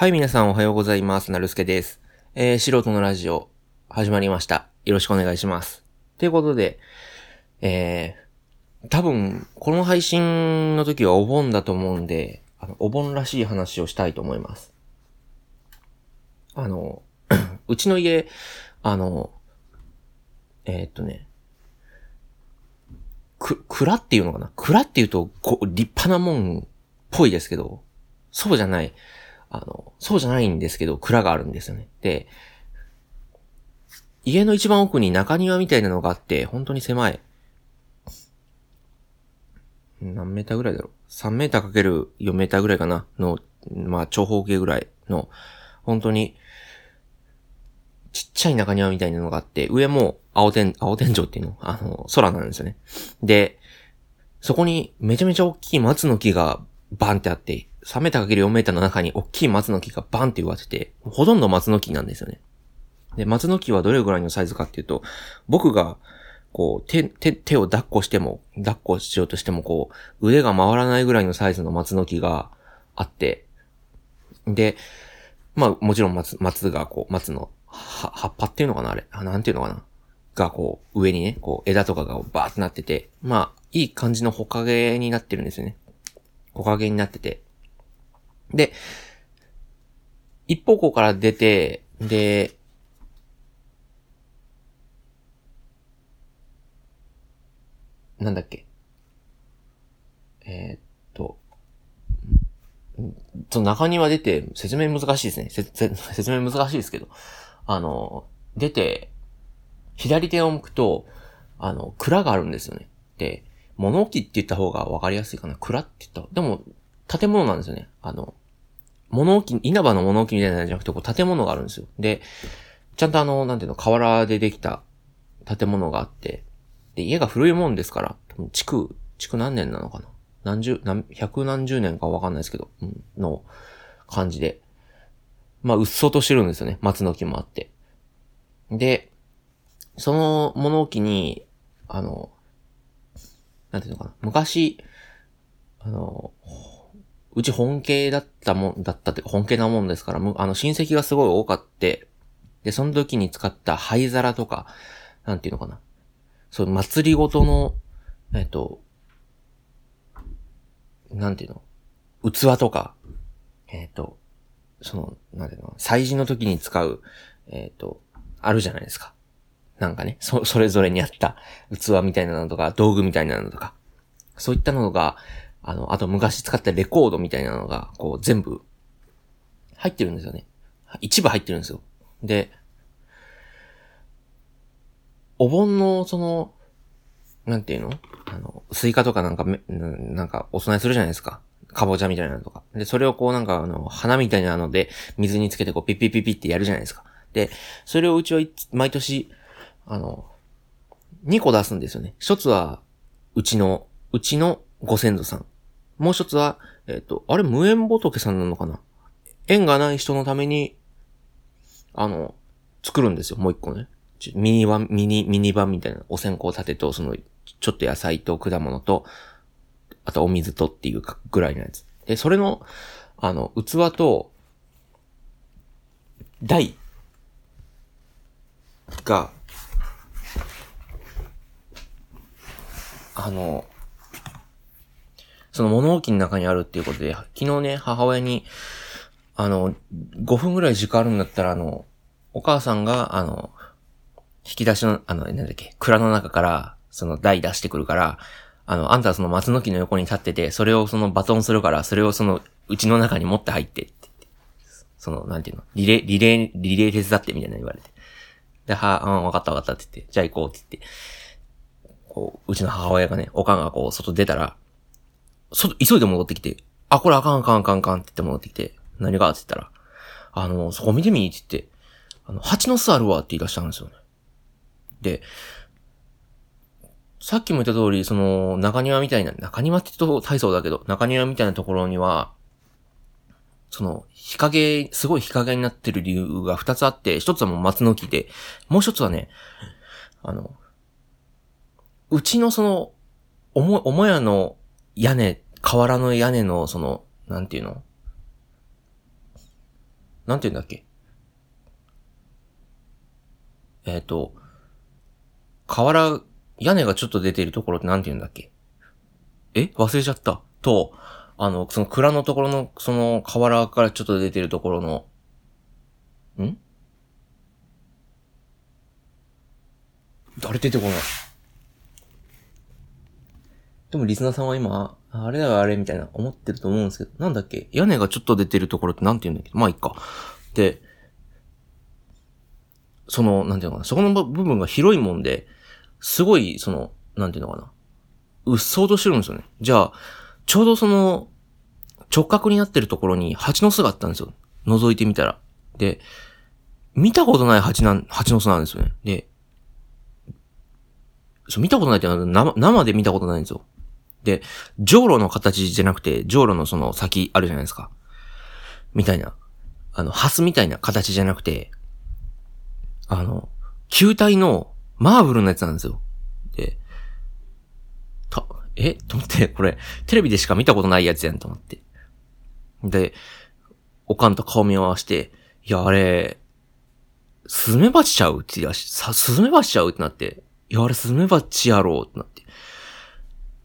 はい、皆さんおはようございます。なるすけです。素人のラジオ始まりました。よろしくお願いします。ということで、多分この配信の時はお盆だと思うんで、お盆らしい話をしたいと思います。うちの家、蔵っていうのかな？蔵っていうと立派なもんっぽいですけど、そうじゃないんですけど、蔵があるんですよね。で、家の一番奥に中庭みたいなのがあって、本当に狭い。何メーターぐらいだろう。3メーターかける4メーターぐらいかなの、長方形ぐらいの、本当に、ちっちゃい中庭みたいなのがあって、上も青天井っていうの、空なんですよね。で、そこにめちゃめちゃ大きい松の木がバンってあって、3メーター ×4 メーターの中に大きい松の木がバンって植わってて、ほとんど松の木なんですよね。で、松の木はどれぐらいのサイズかっていうと、僕が、こう、手を抱っこしようとしても、こう、腕が回らないぐらいのサイズの松の木があって、で、もちろん松がこう、松の葉っぱっていうのかな、あれ。なんていうのかな。がこう、上にね、こう、枝とかがバーってなってて、いい感じの木陰になってて。で、一方向から出て、で、なんだっけ。中庭出て、説明難しいですけど、出て、左手を向くと、蔵があるんですよね。で、物置って言った方がわかりやすいかな。蔵って言った方が。でも、建物なんですよね。物置、稲葉の物置みたいなのじゃなくて、こう建物があるんですよ。で、ちゃんと瓦でできた建物があって、で、家が古いもんですから、築何年なのかな。百何十年かわかんないですけど、の感じで。うっそうとしてるんですよね。松の木もあって。で、その物置に、なんていうのかな。昔、うち本家なもんですから、親戚がすごい多かって、で、その時に使った灰皿とか、なんていうのかな。そういう祭りごとの、なんていうの、器とか、なんていうの、祭事の時に使う、あるじゃないですか。なんかね、それぞれにあった器みたいなのとか、道具みたいなのとか、そういったのが、あと昔使ったレコードみたいなのが、こう全部、入ってるんですよね。一部入ってるんですよ。で、お盆の、なんていうの？スイカとかなんかお供えするじゃないですか。かぼちゃみたいなのとか。で、それをこう花みたいなので、水につけてこうピッピッピッピッってやるじゃないですか。で、それをうちは毎年、2個出すんですよね。一つは、うちのご先祖さん。もう一つは、無縁仏さんなのかな？縁がない人のために、作るんですよ、もう一個ね。ミニ版みたいな、お線香立てと、ちょっと野菜と果物と、あとお水とっていうか、ぐらいのやつ。で、それの、器と、台が、その物置の中にあるっていうことで、昨日ね、母親に、5分ぐらい時間あるんだったら、お母さんが、引き出しの、蔵の中から、台出してくるから、あんたは松の木の横に立ってて、それをバトンするから、それをうちの中に持って入ってって言って、なんていうの、リレー手伝ってみたいな言われて。で、わかったって言って、じゃあ行こうって言って、こう、うちの母親がね、おかんがこう、外出たら、急いで戻ってきて、これあかんって言って戻ってきて、何がって言ったら、そこ見てみーって言って、蜂の巣あるわって言い出したんですよね。で、さっきも言った通り、中庭って言うと大層だけど、中庭みたいなところには、すごい日陰になってる理由が2つあって、1つはもう松の木で、もう1つはね、うちの母屋の瓦の屋根のなんていうのなんて言うんだっけ、瓦、屋根がちょっと出ているところってなんて言うんだっけ、忘れちゃった。と、その蔵のところの、その瓦からちょっと出てるところの、誰出てこない。でもリスナーさんは今、あれだよあれみたいな思ってると思うんですけど、なんだっけ、屋根がちょっと出てるところってなんて言うんだっけ、まあいっか。で、その、なんていうのかな、そこの部分が広いもんで、すごい、その、なんていうのかな、うっそうとしてるんですよね。じゃあ、ちょうどその、直角になってるところに蜂の巣があったんですよ。覗いてみたら。で、見たことない蜂の巣なんですよね。で、見たことないって生で見たことないんですよ。で、じょうろの形じゃなくて、じょうろのその先あるじゃないですか。みたいな。ハスみたいな形じゃなくて、球体のマーブルのやつなんですよ。で、と思って、これ、テレビでしか見たことないやつやんと思って。で、おかんと顔見合わせて、いや、あれ、スズメバチちゃうって言い出し、スズメバチちゃうってなって、いや、あれスズメバチやろうってなって。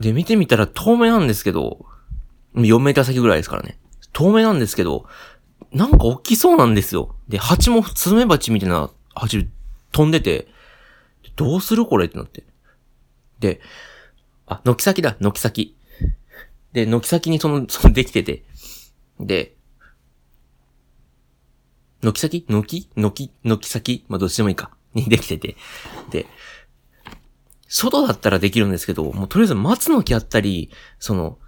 で、見てみたら透明なんですけど、4メーター先ぐらいですからね。透明なんですけど、なんか大きそうなんですよ。で、蜂もスズメバチみたいな蜂飛んでて、どうするこれってなって。で、軒先だ、軒先。で、軒先にそのできてて。で、軒先？軒先？まあ、どっちでもいいか。にできてて。で、外だったらできるんですけど、もうとりあえず松の木あったり、その、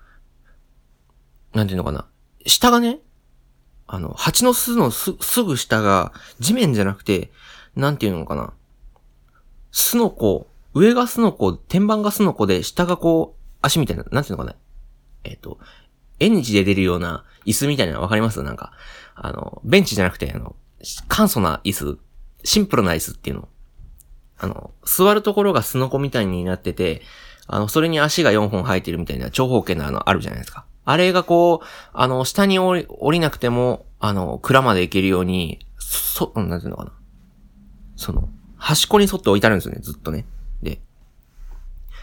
なんていうのかな。下がね、蜂の巣のすぐ下が地面じゃなくて、なんていうのかな。巣の子、上が巣の子、天板が巣の子で、下がこう、足みたいな、なんていうのかな。縁日で出るような椅子みたいなのわかります？なんか、ベンチじゃなくて、簡素な椅子、シンプルな椅子っていうの。座るところがすのこみたいになってて、それに足が4本生えてるみたいな長方形のあるじゃないですか。あれがこう、下に降りなくても、蔵まで行けるように、なんていうのかな。端っこに沿って置いてあるんですよね、ずっとね。で、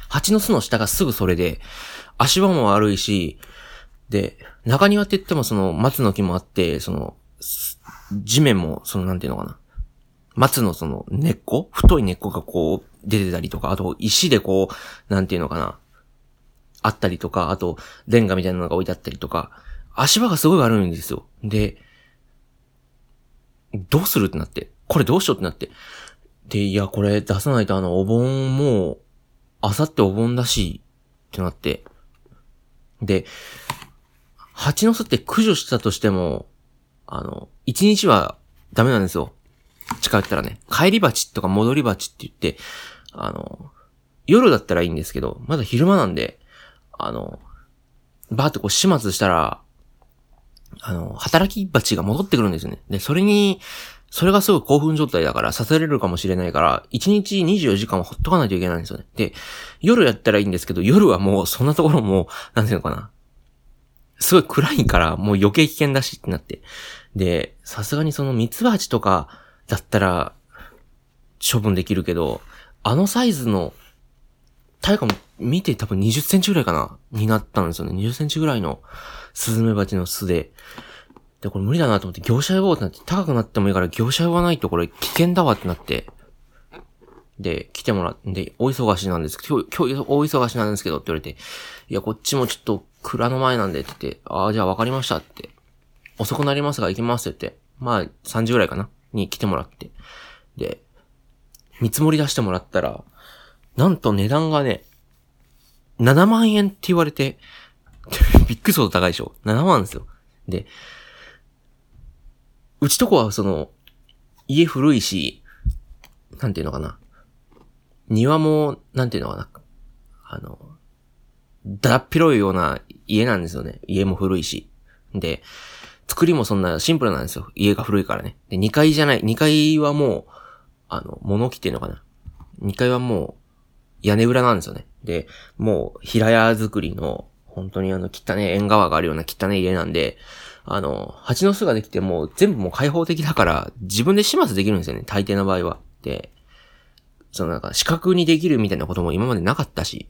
蜂の巣の下がすぐそれで、足場も悪いし、で、中庭って言っても松の木もあって、地面も、なんていうのかな。松の根っこ？太い根っこがこう出てたりとか、あと石でこう、なんていうのかな、あったりとか、あとレンガみたいなのが置いてあったりとか、足場がすごい悪いんですよ。で、どうするってなって、これどうしようってなって。で、いや、これ出さないとお盆もう、あさってお盆だし、ってなって。で、蜂の巣って駆除したとしても、一日はダメなんですよ。近寄ったらね、帰り鉢とか戻り鉢って言って、夜だったらいいんですけど、まだ昼間なんで、バーってこう始末したら、働き鉢が戻ってくるんですよね。で、それがすごい興奮状態だから、刺されるかもしれないから、1日24時間はほっとかないといけないんですよね。で、夜やったらいいんですけど、夜はもうそんなところも、なんていうのかな。すごい暗いから、もう余計危険だしってなって。で、さすがに蜜蜂とか、だったら、処分できるけど、サイズの、体感見て多分20センチぐらいかなになったんですよね。20センチぐらいのスズメバチの巣で。で、これ無理だなと思って、業者呼ぼうってなって、高くなってもいいから業者呼ばないとこれ危険だわってなって。で、来てもらって、お忙しなんですけど、今日お忙しなんですけどって言われて、いや、こっちもちょっと蔵の前なんでって言って、じゃあわかりましたって。遅くなりますが行きますって言って、まあ3時ぐらいかな。に来てもらって。で、見積もり出してもらったら、なんと値段がね、7万円って言われて、びっくりするほど高いでしょ。7万ですよ。で、うちとこは家古いし、なんていうのかな。庭も、なんていうのかな。だっ広いような家なんですよね。家も古いし。で、作りもそんなシンプルなんですよ。家が古いからね。で、2階はもう、物置っていうのかな。2階はもう、屋根裏なんですよね。で、もう、平屋作りの、本当に汚い縁側があるような汚い家なんで、蜂の巣ができてもう全部もう開放的だから自分で始末できるんですよね、大抵の場合は。で、そのなんか視覚にできるみたいなことも今までなかったし、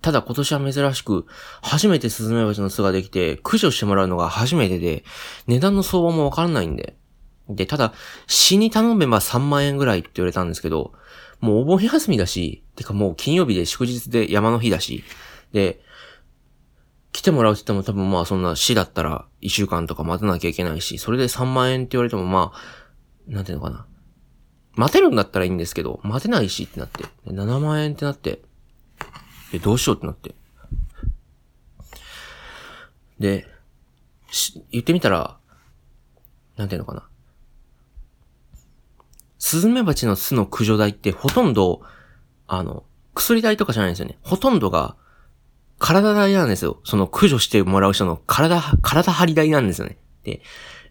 ただ今年は珍しく初めてスズメバチの巣ができて駆除してもらうのが初めてで、値段の相場もわからないんで、で、ただ市に頼めば3万円ぐらいって言われたんですけど、もうお盆休みだし、てかもう金曜日で祝日で山の日だし、で、来てもらうって言っても多分まあそんな市だったら1週間とか待たなきゃいけないし、それで3万円って言われてもまあ、なんていうのかな。待てるんだったらいいんですけど、待てないしってなって、7万円ってなって、で、どうしようってなって。で、言ってみたら、なんていうのかな。スズメバチの巣の駆除代ってほとんど、薬代とかじゃないんですよね。ほとんどが、体代なんですよ。その駆除してもらう人の体張り代なんですよね。で、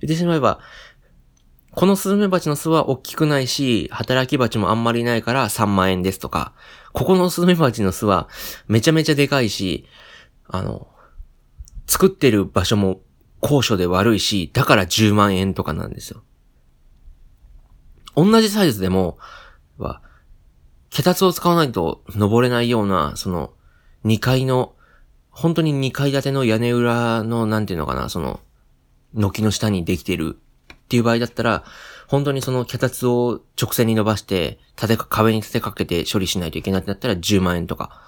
言ってしまえば、このスズメバチの巣は大きくないし、働きバチもあんまりいないから3万円ですとか、ここのスズメバチの巣はめちゃめちゃでかいし、作ってる場所も高所で悪いし、だから10万円とかなんですよ。同じサイズでも、脚立を使わないと登れないような、その、2階の、本当に2階建ての屋根裏の、なんていうのかな、その、軒の下にできているっていう場合だったら、本当にその脚立を直線に伸ばして、壁に立てかけて処理しないといけないってなったら10万円とか。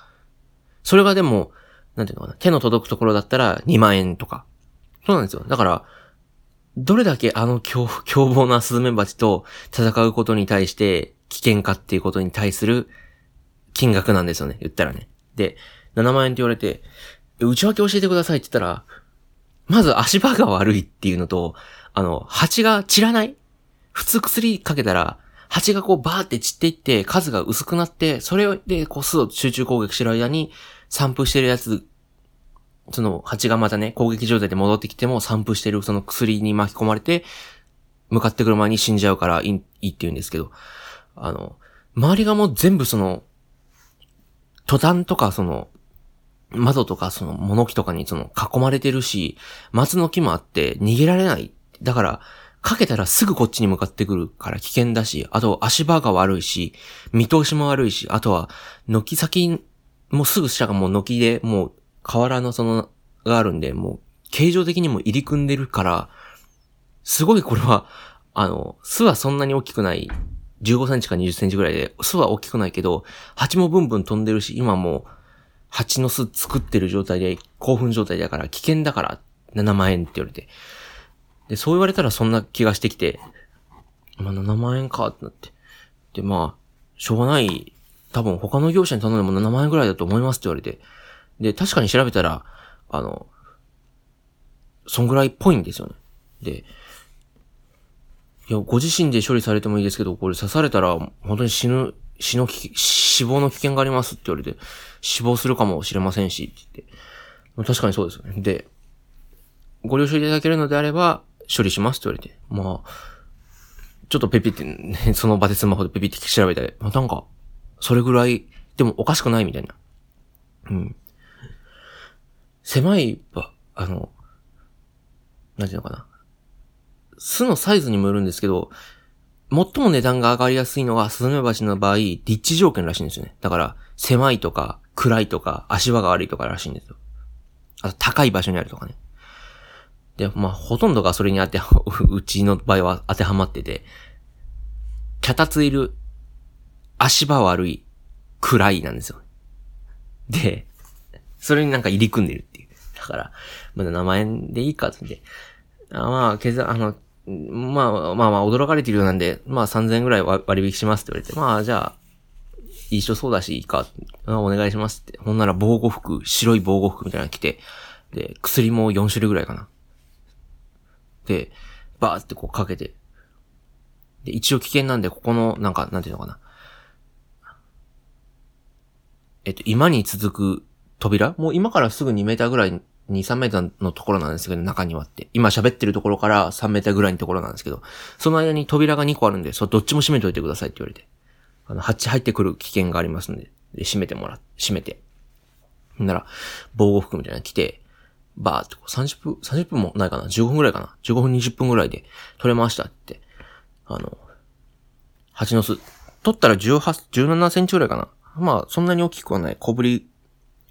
それがでも、なんていうのかな、手の届くところだったら2万円とか。そうなんですよ。だから、どれだけ凶暴なスズメバチと戦うことに対して危険かっていうことに対する金額なんですよね、言ったらね。で、7万円って言われて、内訳教えてくださいって言ったら、まず足場が悪いっていうのと、蜂が散らない。普通薬かけたら、蜂がこうバーって散っていって、数が薄くなって、それでこう巣を集中攻撃してる間に、散布してるやつ、その蜂がまたね、攻撃状態で戻ってきても散布してるその薬に巻き込まれて、向かってくる前に死んじゃうからいいって言うんですけど、周りがもう全部その、トタンとかその、窓とかその物置とかにその囲まれてるし、松の木もあって逃げられない。だから、かけたらすぐこっちに向かってくるから危険だし、あと足場が悪いし、見通しも悪いし、あとは、軒先、もうすぐ下がもう軒で、もう、瓦のその、があるんで、もう、形状的にも入り組んでるから、すごいこれは、巣はそんなに大きくない。15センチか20センチぐらいで、巣は大きくないけど、蜂もブンブン飛んでるし、今もう、蜂の巣作ってる状態で、興奮状態だから、危険だから、7万円って言われて。で、そう言われたらそんな気がしてきて、まあ、7万円かってなって。で、まあ、しょうがない、多分他の業者に頼んでも7万円ぐらいだと思いますって言われて。で、確かに調べたら、そんぐらいっぽいんですよね。で、いや、ご自身で処理されてもいいですけど、これ刺されたら、本当に死亡の危険がありますって言われて、死亡するかもしれませんし、って言って。確かにそうですよね。で、ご了承いただけるのであれば、処理しますって言われて。まあ、ちょっとペピって、ね、その場でスマホでペピって調べたり、まあなんか、それぐらい、でもおかしくないみたいな。うん。狭い、なんていうのかな。巣のサイズにもよるんですけど、最も値段が上がりやすいのがスズメバチの場合、立地条件らしいんですよね。だから、狭いとか、暗いとか、足場が悪いとからしいんですよ。あと、高い場所にあるとかね。で、まあ、ほとんどがそれにうちの場合は当てはまってて、脚立いる、足場悪い、暗いなんですよ。で、それになんか入り組んでるっていう。だから、まだ7万円でいいかってんで。まあ、まあ、驚かれてるようなんで、まあ、3000円ぐらい割引しますって言われて、まあ、じゃあ、一緒そうだし、いいか、お願いしますって。ほんなら防護服、白い防護服みたいなの着て、で、薬も4種類ぐらいかな。で、バーってこうかけて、で、一応危険なんで、ここの、なんか、なんていうのかな。今に続く扉？もう今からすぐ2メーターぐらい、2、3メーターのところなんですけど、中にはって。今喋ってるところから3メーターぐらいのところなんですけど、その間に扉が2個あるんで、どっちも閉めておいてくださいって言われて。蜂入ってくる危険がありますんで、閉めて。んなら、防護服みたいなの着て、バーって30分もないかな、15分くらいかな、15分20分くらいで取れましたって、蜂の巣、取ったら17センチくらいかな。まあ、そんなに大きくはない、小ぶり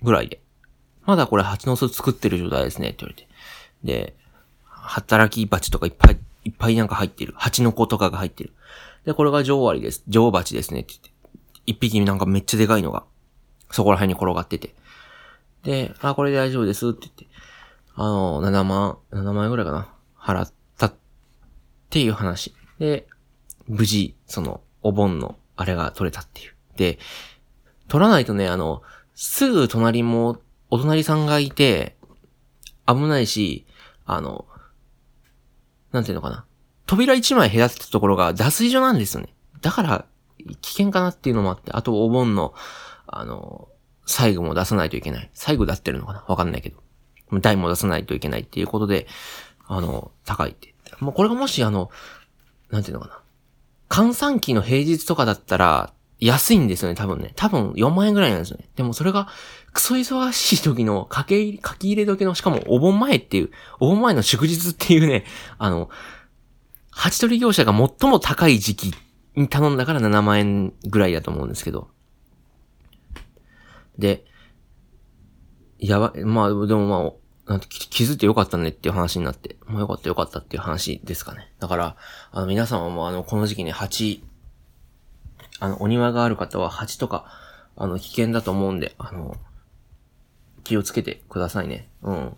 ぐらいで。まだこれ蜂の巣作ってる状態ですね、って言われて。で、働き蜂とかいっぱいなんか入ってる。蜂の子とかが入ってる。で、これが女王アリです。女王蜂ですね、って言って。一匹なんかめっちゃでかいのが、そこら辺に転がってて。で、あ、これで大丈夫です、って言って。7万円ぐらいかな。払ったっていう話。で、無事、その、お盆のあれが取れたっていう。で、取らないとね、すぐ隣も、お隣さんがいて、危ないし、なんていうのかな。扉一枚隔てたところが脱衣所なんですよね。だから、危険かなっていうのもあって、あとお盆の、細具も出さないといけない。細具出ってるのかなわかんないけど。台も出さないといけないっていうことで、高いって。もうこれがもしなんていうのかな。閑散期の平日とかだったら、安いんですよね、多分ね。多分4万円ぐらいなんですよね。でもそれが、クソ忙しい時の、書き入れ時の、しかもお盆前っていう、お盆前の祝日っていうね、蜂取り業者が最も高い時期に頼んだから7万円ぐらいだと思うんですけど。で、まあ、でもまあ、なんて気づいてよかったねっていう話になって、もうよかったっていう話ですかね。だから、皆様もこの時期ね、蜂、お庭がある方は蜂とか、危険だと思うんで、気をつけてくださいね。うん。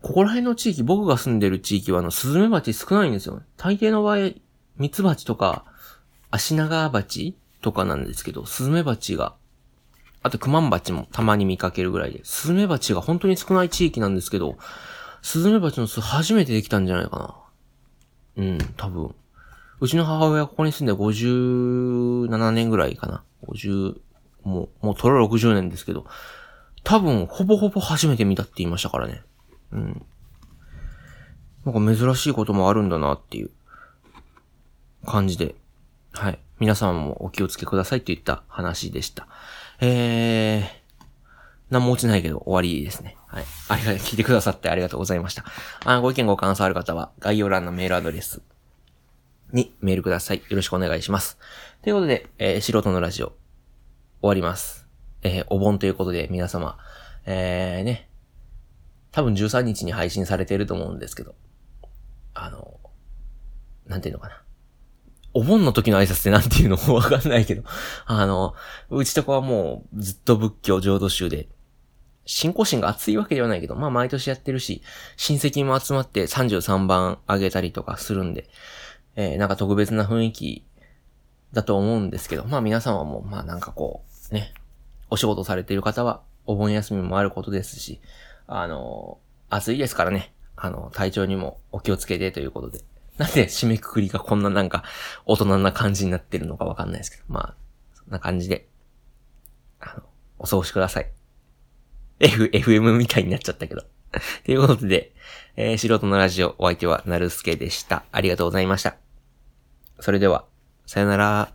ここら辺の地域、僕が住んでる地域は、スズメバチ少ないんですよ。大抵の場合、ミツバチとか、アシナガバチとかなんですけど、スズメバチが、あとクマンバチもたまに見かけるぐらいで、スズメバチが本当に少ない地域なんですけど、スズメバチの巣初めてできたんじゃないかな。うん、多分。うちの母親はここに住んで57年ぐらいかな。もうとろ60年ですけど、多分、ほぼほぼ初めて見たって言いましたからね。うん。なんか珍しいこともあるんだなっていう感じで、はい。皆様もお気をつけくださいといった話でした。何も落ちないけど終わりですね。はい。聞いてくださってありがとうございました。ご意見ご感想ある方は、概要欄のメールアドレス、にメールください。よろしくお願いします。ということで、素人のラジオ、終わります。お盆ということで、皆様、ね、多分13日に配信されていると思うんですけど、なんていうのかな。お盆の時の挨拶ってなんていうのもわかんないけど、うちとかはもうずっと仏教浄土宗で、信仰心が熱いわけではないけど、まあ毎年やってるし、親戚も集まって33番あげたりとかするんで、なんか特別な雰囲気だと思うんですけど、まあ皆様も、まあなんかこう、ね、お仕事されている方は、お盆休みもあることですし、暑いですからね、体調にもお気をつけてということで。なんで締めくくりがこんななんか、大人な感じになってるのかわかんないですけど、まあ、そんな感じで、お過ごしください。FM みたいになっちゃったけど。ということで、素人のラジオ、お相手はなるすけでした。ありがとうございました。それでは、さよなら。